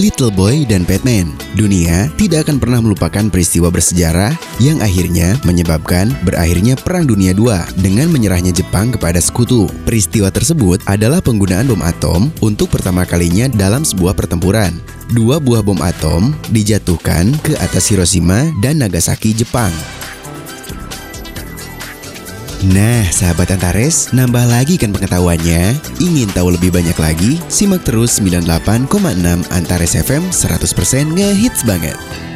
Little Boy dan Fat Man. Dunia tidak akan pernah melupakan peristiwa bersejarah yang akhirnya menyebabkan berakhirnya Perang Dunia II dengan menyerahnya Jepang kepada Sekutu. Peristiwa tersebut adalah penggunaan bom atom untuk pertama kalinya dalam sebuah pertempuran. 2 buah bom atom dijatuhkan ke atas Hiroshima dan Nagasaki, Jepang. Nah, sahabat Antares, nambah lagi kan pengetahuannya? Ingin tahu lebih banyak lagi? Simak terus 98,6 Antares FM 100% ngehits banget.